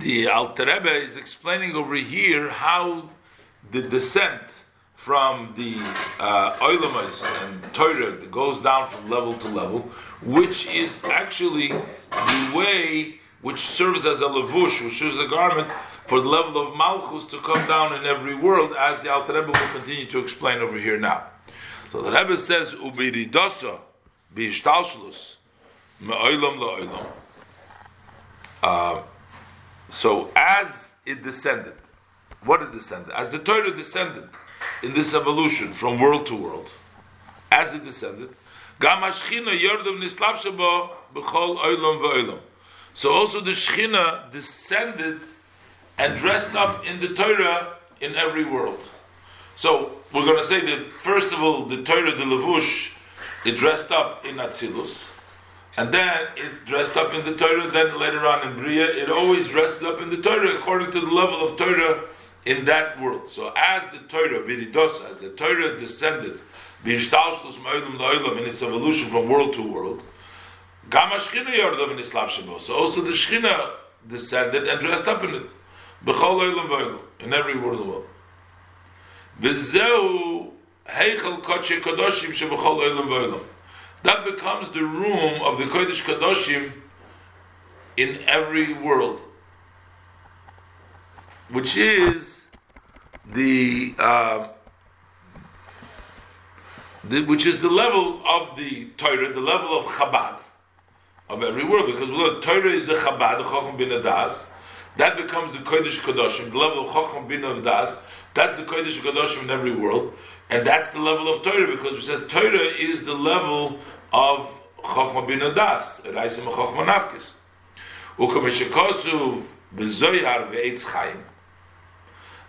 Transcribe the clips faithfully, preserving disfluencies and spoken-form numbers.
the Alter Rebbe is explaining over here how the descent from the uh, Oilemas and Torah that goes down from level to level, which is actually the way which serves as a levush, which is a garment for the level of Malchus to come down in every world, as the Alter Rebbe will continue to explain over here now. So the Rebbe says, Ubiridosa b'ishtalshlus me'olam la'olam. Uh, so as it descended, what it descended? As the Torah descended in this evolution from world to world, as it descended, Gam HaShechina yordem nislab sheba b'chol olam v'olam. So also the Shechina descended and dressed up in the Torah in every world. So we're going to say that first of all, the Torah, the Levush, it dressed up in Atzilus, and then it dressed up in the Torah, then later on in Briya, it always dresses up in the Torah according to the level of Torah in that world. So as the Torah, Biridos, as the Torah descended, Bishtalshlus Ma'olam La'olam, in its evolution from world to world, so also the Shechina descended and dressed up in it, in every word of the world. That becomes the room of the Kodesh Kadoshim in every world, which is the uh, the which is the level of the Torah, the level of Chabad. Of every world, because look, Torah is the Chabad, the Chochmah Binah Da'as. That becomes the Kodesh Kadoshim, the level of Chochmah Binah Da'as. That's the Kodesh Kadoshim in every world, and that's the level of Torah, because we said Torah is the level of Chochmah Binah Da'as. Raisim HaChochmah Nafkis. Ukameshikosuv b'Zohar Eitz Chayim,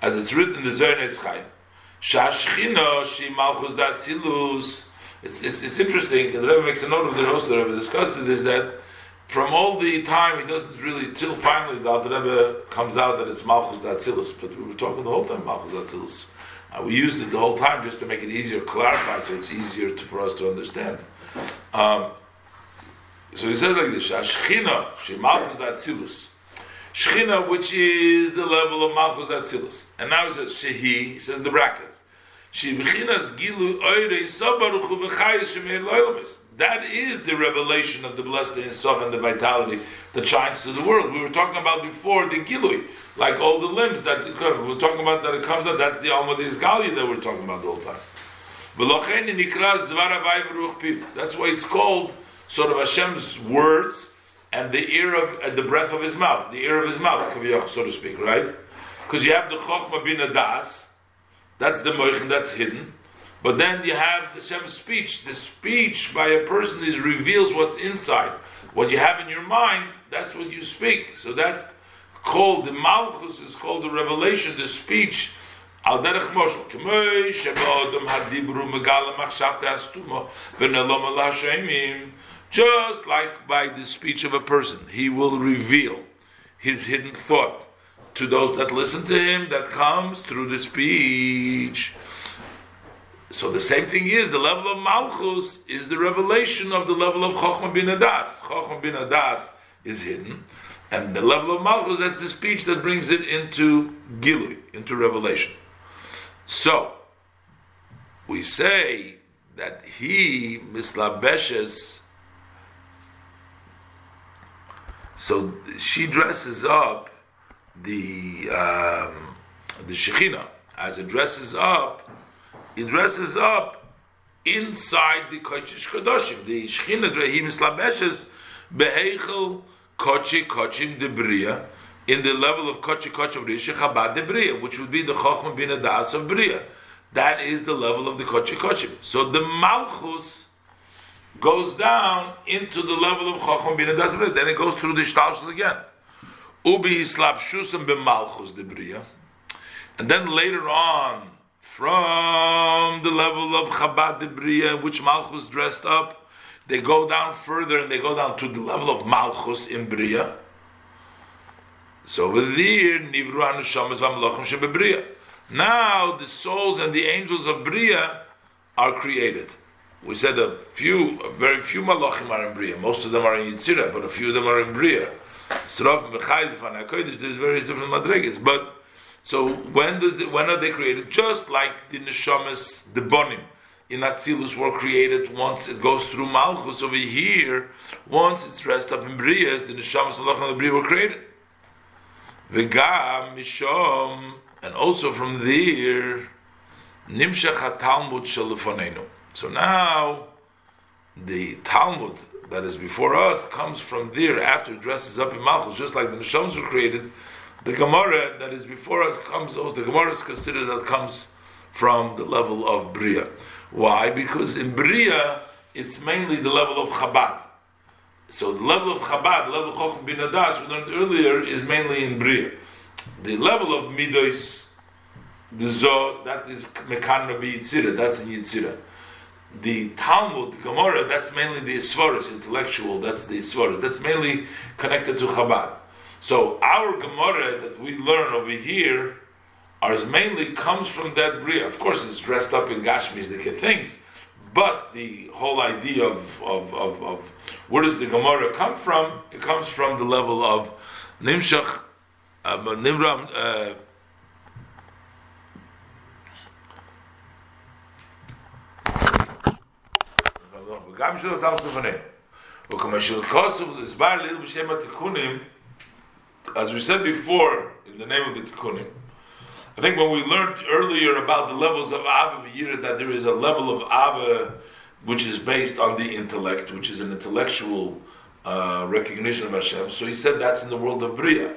as it's written in the Zohar Eitz Chayim. Shashchino she Malchus da'atzilus. It's, it's it's interesting, and the Rebbe makes a note of the also the Rebbe discusses it, is that from all the time, he doesn't really, till finally the Alter Rebbe comes out that it's Malchus Atzilus, but we were talking the whole time Malchus Atzilus. Uh, we used it the whole time just to make it easier, clarify, so it's easier to, for us to understand. Um, so he says like this, Shechina, she Malchus Atzilus. Shechina, which is the level of Malchus Atzilus. And now he says, Shehi, he says the bracket. That is the revelation of the blessed Ein Sof and the vitality that shines to the world. We were talking about before the Gilui, like all the limbs that we we're talking about that it comes out, that's the Alma D'Isgalia that we're talking about the whole time. That's why it's called sort of Hashem's words and the ear of and the breath of his mouth, the ear of his mouth, so to speak, right? Because you have the Chochmah Binah Da'as, that's the moichin, that's hidden. But then you have the Hashem's speech. The speech by a person is reveals what's inside. What you have in your mind, that's what you speak. So that called the Malchus is called the revelation, the speech. Al derech Moshe. Just like by the speech of a person, he will reveal his hidden thought to those that listen to him, that comes through the speech. So the same thing is, the level of Malchus is the revelation of the level of Chochmah Binah Da'as. Chochmah Binah Da'as is hidden, and the level of Malchus, that's the speech that brings it into Gilui, into revelation. So, we say that he, mislabeshes, so she dresses up the um, the Shechina, as it dresses up, it dresses up inside the Kodesh Kadoshim. The Shechina, he mislabeshes beheichel kodesh kodeshim debriya, in the level of kodesh kodeshim debriya, Chabad debriya, which would be the Chochmah Binah Da'as of Briya. That is the level of the kodesh kodeshim. So the Malchus goes down into the level of Chochmah Binah Da'as of Briya. Then it goes through the Shtalshel again. And then later on, from the level of Chabad Debriya, which Malchus dressed up, they go down further and they go down to the level of Malchus in Briya. So over there, now the souls and the angels of Briya are created. We said a few, a very few Malachim are in Briya. Most of them are in Yetzirah, but a few of them are in Briya. Sraf and Bechayz B'fanei HaKodesh, there's various different madregas. But so when does it, when are they created? Just like the Nishamas, the Bonim in Atzilus were created once it goes through Malchus over here, once it's dressed up in Briya, the Nishamas, Malachim, and the Briya were created. V'gam Mishom, and also from there, Nimshach HaTalmud Shelefonenu. So now, the Talmud that is before us comes from there after it dresses up in Malchus, just like the Neshomos were created. The Gemara that is before us comes, also, the Gemara is considered that comes from the level of Briya. Why? Because in Briya, it's mainly the level of Chabad. So the level of Chabad, the level of Chochmah Binah Da'as, we learned earlier, is mainly in Briya. The level of Midos, the Zoh, that is Mekan Rabbi Yetzirah, that's in Yetzirah. The Talmud, the Gemara, that's mainly the Svaras, intellectual, that's the Svaras, that's mainly connected to Chabad. So our Gemara that we learn over here ours mainly comes from that Briya. Of course it's dressed up in Gashmi's, the kid things, but the whole idea of, of, of, of where does the Gemara come from? It comes from the level of Nimshach, uh, Nimram, uh, גם של אותם סלפנים. וכמה שלכוסו ולסבר ליל בשם התיקונים, as we said before, in the name of the Tikkunim, I think when we learned earlier about the levels of Abba V'yira, that there is a level of Abba which is based on the intellect, which is an intellectual uh, recognition of Hashem. So he said that's in the world of Briya.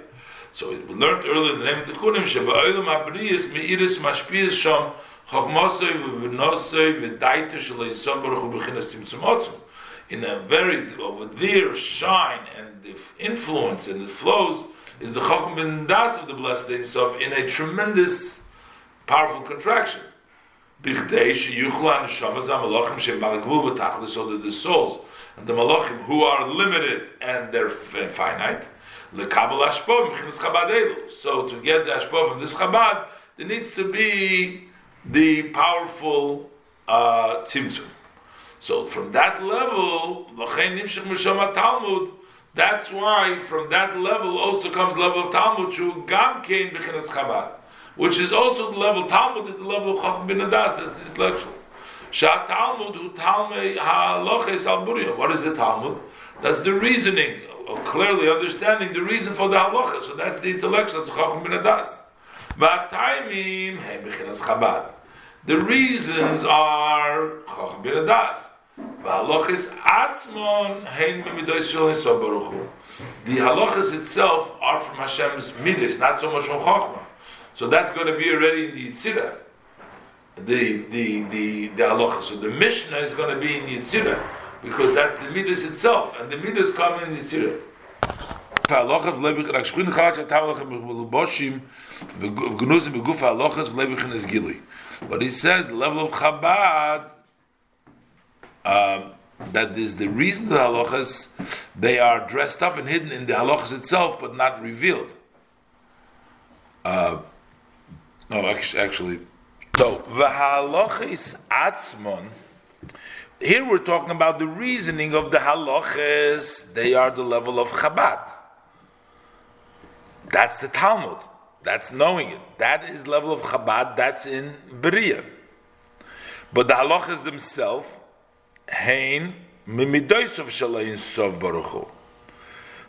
So we learned earlier in the name of the Tikkunim, שבאוילם הברייס מאירס משפיעס שם in a very over there shine and the influence and the flows is the Chochmah Binah Da'as of the blessed Ein Sof in a tremendous powerful contraction so that the souls and the Malachim who are limited and they're finite so to get the Ashpah from this Chabad there needs to be the powerful uh, tzimtzum. So from that level, that's why from that level also comes the level of Talmud, which is also the level, Talmud is the level of Chochmah Binah Da'as, that's this lecture. What is the Talmud? That's the reasoning, clearly understanding the reason for the Halochas. So that's the intellectual, that's Chochmah Binah Da'as. The reasons are Chochmah Binah Da'as. The halachas itself are from Hashem's midas, not so much from Chochmah. So that's going to be already in the Yetzirah. The the the the halachas. So the Mishnah is going to be in Yetzirah because that's the midas itself, and the midas come in Yetzirah. But he says the level of Chabad um, that is the reason the Halochas they are dressed up and hidden in the Halochas itself but not revealed. Uh, no, actually so the Halochas Atzmon, here we're talking about the reasoning of the Halochas, they are the level of Chabad. That's the Talmud. That's knowing it. That is level of Chabad. That's in Briya. But the halachas themselves, hein mimidoisov shalayin sov baruchu.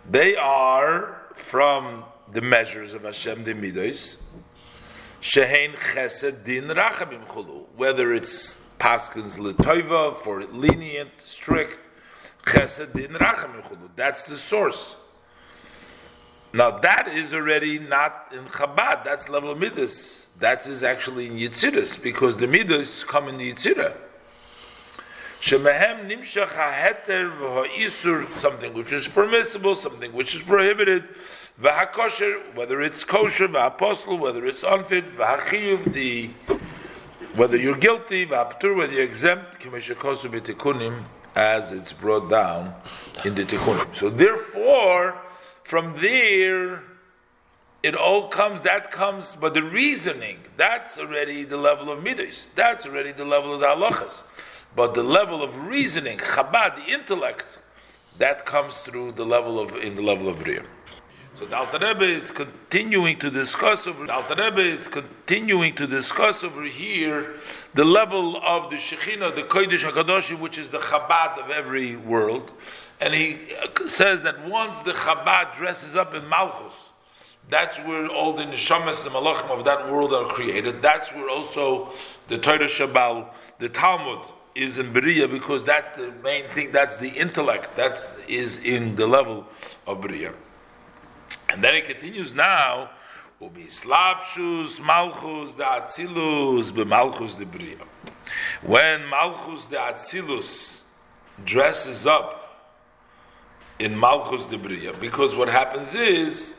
They are from the measures of Hashem the midos. Shehein chesed din rachabim chulu. Whether it's paskins l'toiva for lenient, strict chesed din rachabim chulu. That's the source. Now that is already not in Chabad, that's level Midas. That is actually in Yetzirah, because the Midas come in the Yetzirah. Shemahem nimshach haheter v'ha'isur, something which is permissible, something which is prohibited, v'ha'kosher, whether it's kosher, v'ha'apostle, whether it's unfit, v'ha'chiyuv, the whether you're guilty, v'ha'aptur, whether you're exempt, kimeshakosu b'tikunim, as it's brought down in the Tikkunim. So therefore, from there, it all comes, that comes, but the reasoning, that's already the level of Midos. That's already the level of the Halachas. But the level of reasoning, Chabad, the intellect, that comes through the level of, in the level of Briya. So the Alter Rebbe is continuing to discuss over the Alter Rebbe is continuing to discuss over here the level of the Shechina, the Kodesh Kadoshim, which is the Chabad of every world, and he says that once the Chabad dresses up in Malchus, that's where all the Nishamas, the Malachim of that world are created. That's where also the Torah Shabbal, the Talmud is in Briya, because that's the main thing. That's the intellect. That's is in the level of Briya. And then it continues now, Ubislapshus Malchus the Atzilus beMalchus the Briya. When Malchus the Atzilus dresses up in Malchus the Briya, because what happens is,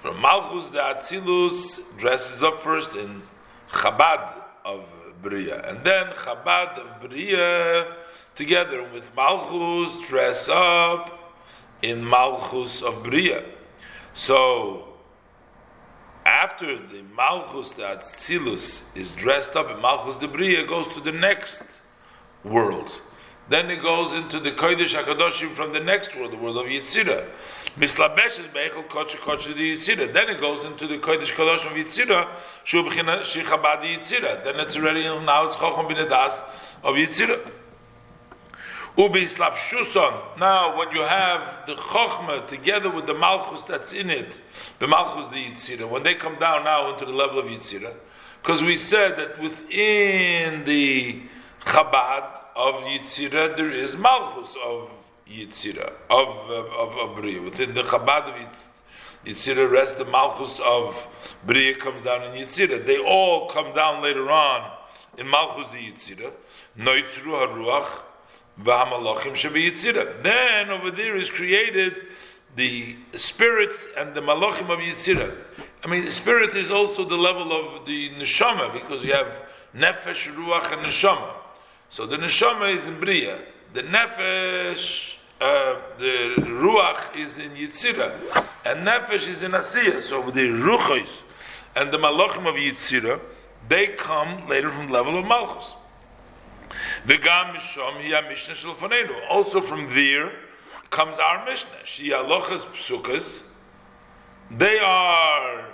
from Malchus the Atzilus dresses up first in Chabad of Briya, and then Chabad of Briya together with Malchus dress up in Malchus of Briya. So, after the Malchus, the Atzilus, is dressed up in Malchus de Briya, goes to the next world. Then it goes into the Kodesh HaKadoshim from the next world, the world of Yetzirah. Mislabeshes beichel kotshe kotshe de Yetzirah. Then it goes into the Kodesh Kadoshim of Yetzirah, shu b'china shechabad de Yetzirah. Then it's already, now it's Chochmah Binah Da'as of Yetzirah. Now, when you have the Chochmah together with the Malchus that's in it, the Malchus the Yetzirah, when they come down now into the level of Yetzirah, because we said that within the Chabad of Yetzirah there is Malchus of Yetzirah, of of, of, of Briya. Within the Chabad of Yetzirah, Yetzirah rests, the Malchus of Briya comes down in Yetzirah. They all come down later on in Malchus the Yetzirah. Noitzru haruach. Then over there is created the spirits and the Malachim of Yetzirah. I mean, the spirit is also the level of the Neshoma, because we have Nefesh, Ruach, and Neshoma. So the Neshoma is in Briya. The Nefesh, uh, the Ruach is in Yetzirah. And Nefesh is in Asiya. So the Ruchos and the Malachim of Yetzirah, they come later from the level of Malchus. Also from there comes our Mishnah. She Halochas Psukas. They are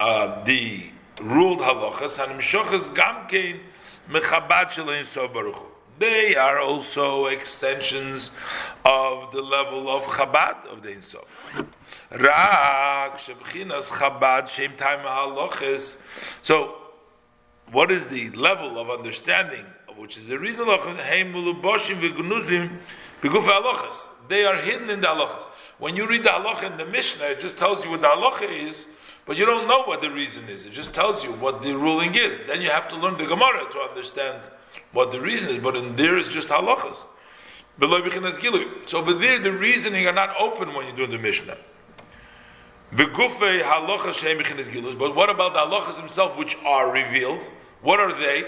uh, the ruled Halochas and Mishachas Gamkein Mechabad Shel Ein Sof Baruch Hu. They are also extensions of the level of Chabad of the Ein Sof. Rak Shebchinas Chabad Shem Time Halochas. So, what is the level of understanding, which is the reason they are hidden in the halachas? When you read the halacha in the Mishnah, it just tells you what the halacha is, but you don't know what the reason is. It just tells you what the ruling is. Then you have to learn the Gemara to understand what the reason is, but in there is just halachas. So over there, the reasoning are not open when you do the Mishnah. But what about the halachas themselves, which are revealed? What are they?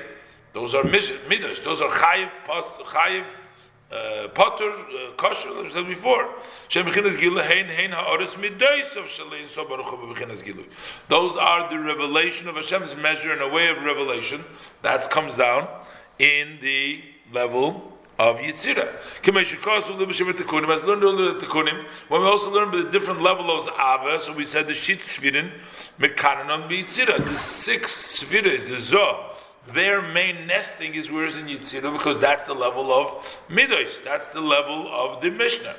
Those are midos. Those are chayiv, chayiv, uh, potter, uh, kosher. As we said before, those are the revelation of Hashem's measure and a way of revelation that comes down in the level of Yetzirah. As learned earlier the Tikkunim, when we also learned the different levels of Ava, so we said the Shit Svirin, Mekanon B'Yetzirah, the six Sviris, the Zoh, their main nesting is where is in Yetzirah, because that's the level of Midos, that's the level of the Mishnah.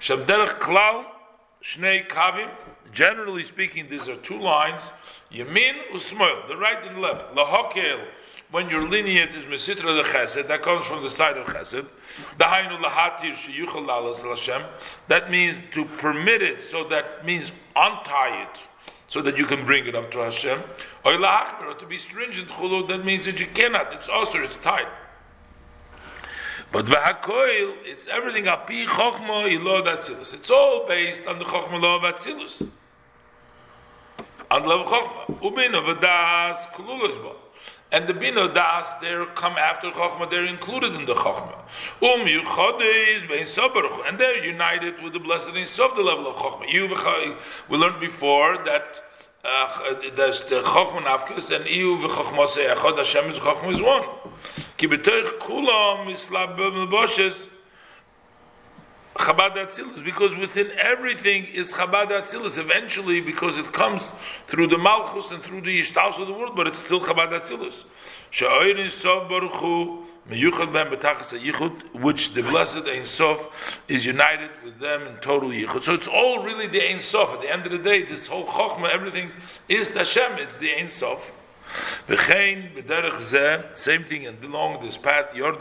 Shamderach Klal, Shnei Kavim, generally speaking, these are two lines, Yamin Usmoil, the right and left, Lahokel, when your lineage is Mesitra the Chesed, that comes from the side of Chesed. Dahainu lahatir sheyuchal lalas l'Hashem. That means to permit it, so that means untie it, so that you can bring it up to Hashem. Or to be stringent, chulu, that means that you cannot, it's also, it's tied. But v'hakoil, it's everything api chokhmah ilo d'Atzilus. It's all based on the chokhmah lo of Atzilus. On the level chokhmah. Ubino v'das kululus bo. And the Binah Da'as, they come after Chochmah, they're included in the Chochmah. Um, you Chodesh Bein Sof Baruch Hu. And they're united with the blessed Ein Sof, the level of Chochmah. We learned before that uh, there's the Chochmah Nafkis, and Iyu v'Chochmah Se'echod, Hashem is Chochmah is one. Ki b'toich kulam mislab b'meboshes Chabad Atzilus, because within everything is Chabad Atzilus. Eventually, because it comes through the Malchus and through the Yishtaus of the world, but it's still Chabad Atzilus. She'oir Ein Sof Baruch Hu meyuchad ben betachas hayichud, which the blessed Ein Sof is united with them in total yichud. So it's all really the Ein Sof. At the end of the day, this whole Chochmah, everything is Hashem. It's the Ein Sof. Same thing, and along this path, then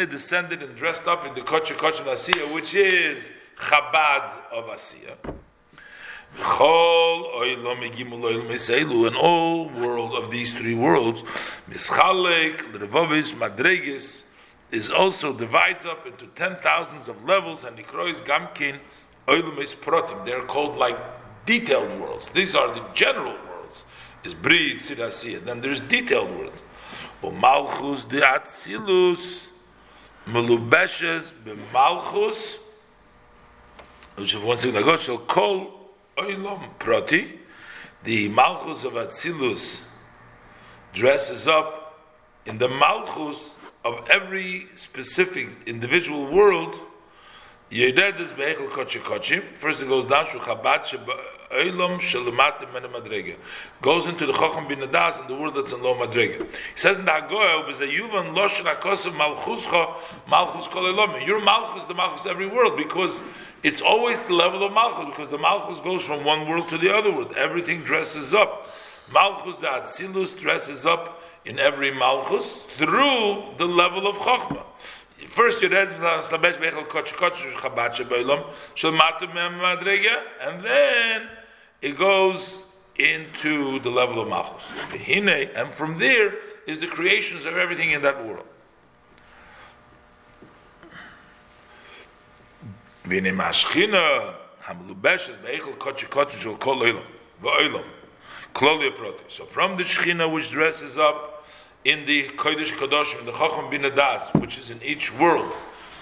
it descended and dressed up in the Kodesh Kadoshim Asiya, which is Chabad of Asiya. And all world of these three worlds, is also divides up into ten thousands of levels, and they are called like detailed worlds. These are the general worlds. Is Briya, Yetzirah, Asiya. Then there's detailed worlds. Umalchus de Atzilus melubeshes b'malchus. Which is one second ago. Shall call Oilam Prati. The Malchus of Atzilus dresses up in the Malchus of every specific individual world. First it goes down, goes into the Chochmah Binah Da'as and the world that's in low madrega. He says in the Hagoah, your Malchus, the Malchus of every world, because it's always the level of Malchus, because the Malchus goes from one world to the other world. Everything dresses up. Malchus the Atzilus dresses up in every Malchus through the level of Chochmah. First, you read slabesh bechel koch koch Chabad shebaylam shalmatu memadrega, and then it goes into the level of Malchus. And from there is the creations of everything in that world. V'nei Shechina hamlubeshes bechel koch koch shel kol olam va'olam kloli proti. So from the Shechina which dresses up in the Kodesh Kadoshim, in the Chochmah Binah Da'as, which is in each world,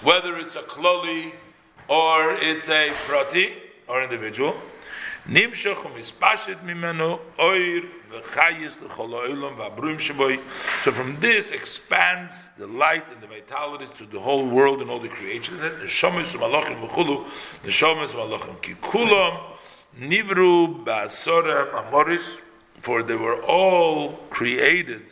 whether it's a kloli or it's a prati or individual, so from this expands the light and the vitality to the whole world and all the creation. Nishamas Malachim v'chulu, Nishamas Malachim ki kulam nivru ba'asora amoris, for they were all created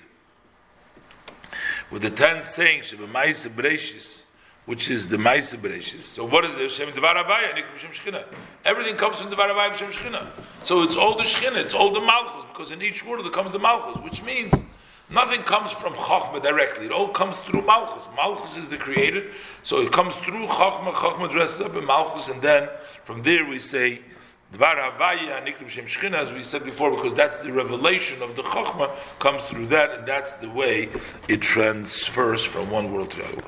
with the tenth saying, Maaseh Bereishis, which is the Maaseh Bereishis. So what is the Shem Devar Havaya? Nikum Shem Shechina. Everything comes from Devar Havaya Shem Shechina. So it's all the Shechina, it's all the Malchus, because in each world there comes the Malchus, which means nothing comes from Chochmah directly. It all comes through Malchus. Malchus is the creator, so it comes through Chochmah. Chochmah dresses up in Malchus, and then from there we say Devar Havaya Nikum Shem Shechina, as we said before, because that's the revelation of the Chochmah, comes through that, and that's the way it transfers from one world to the other.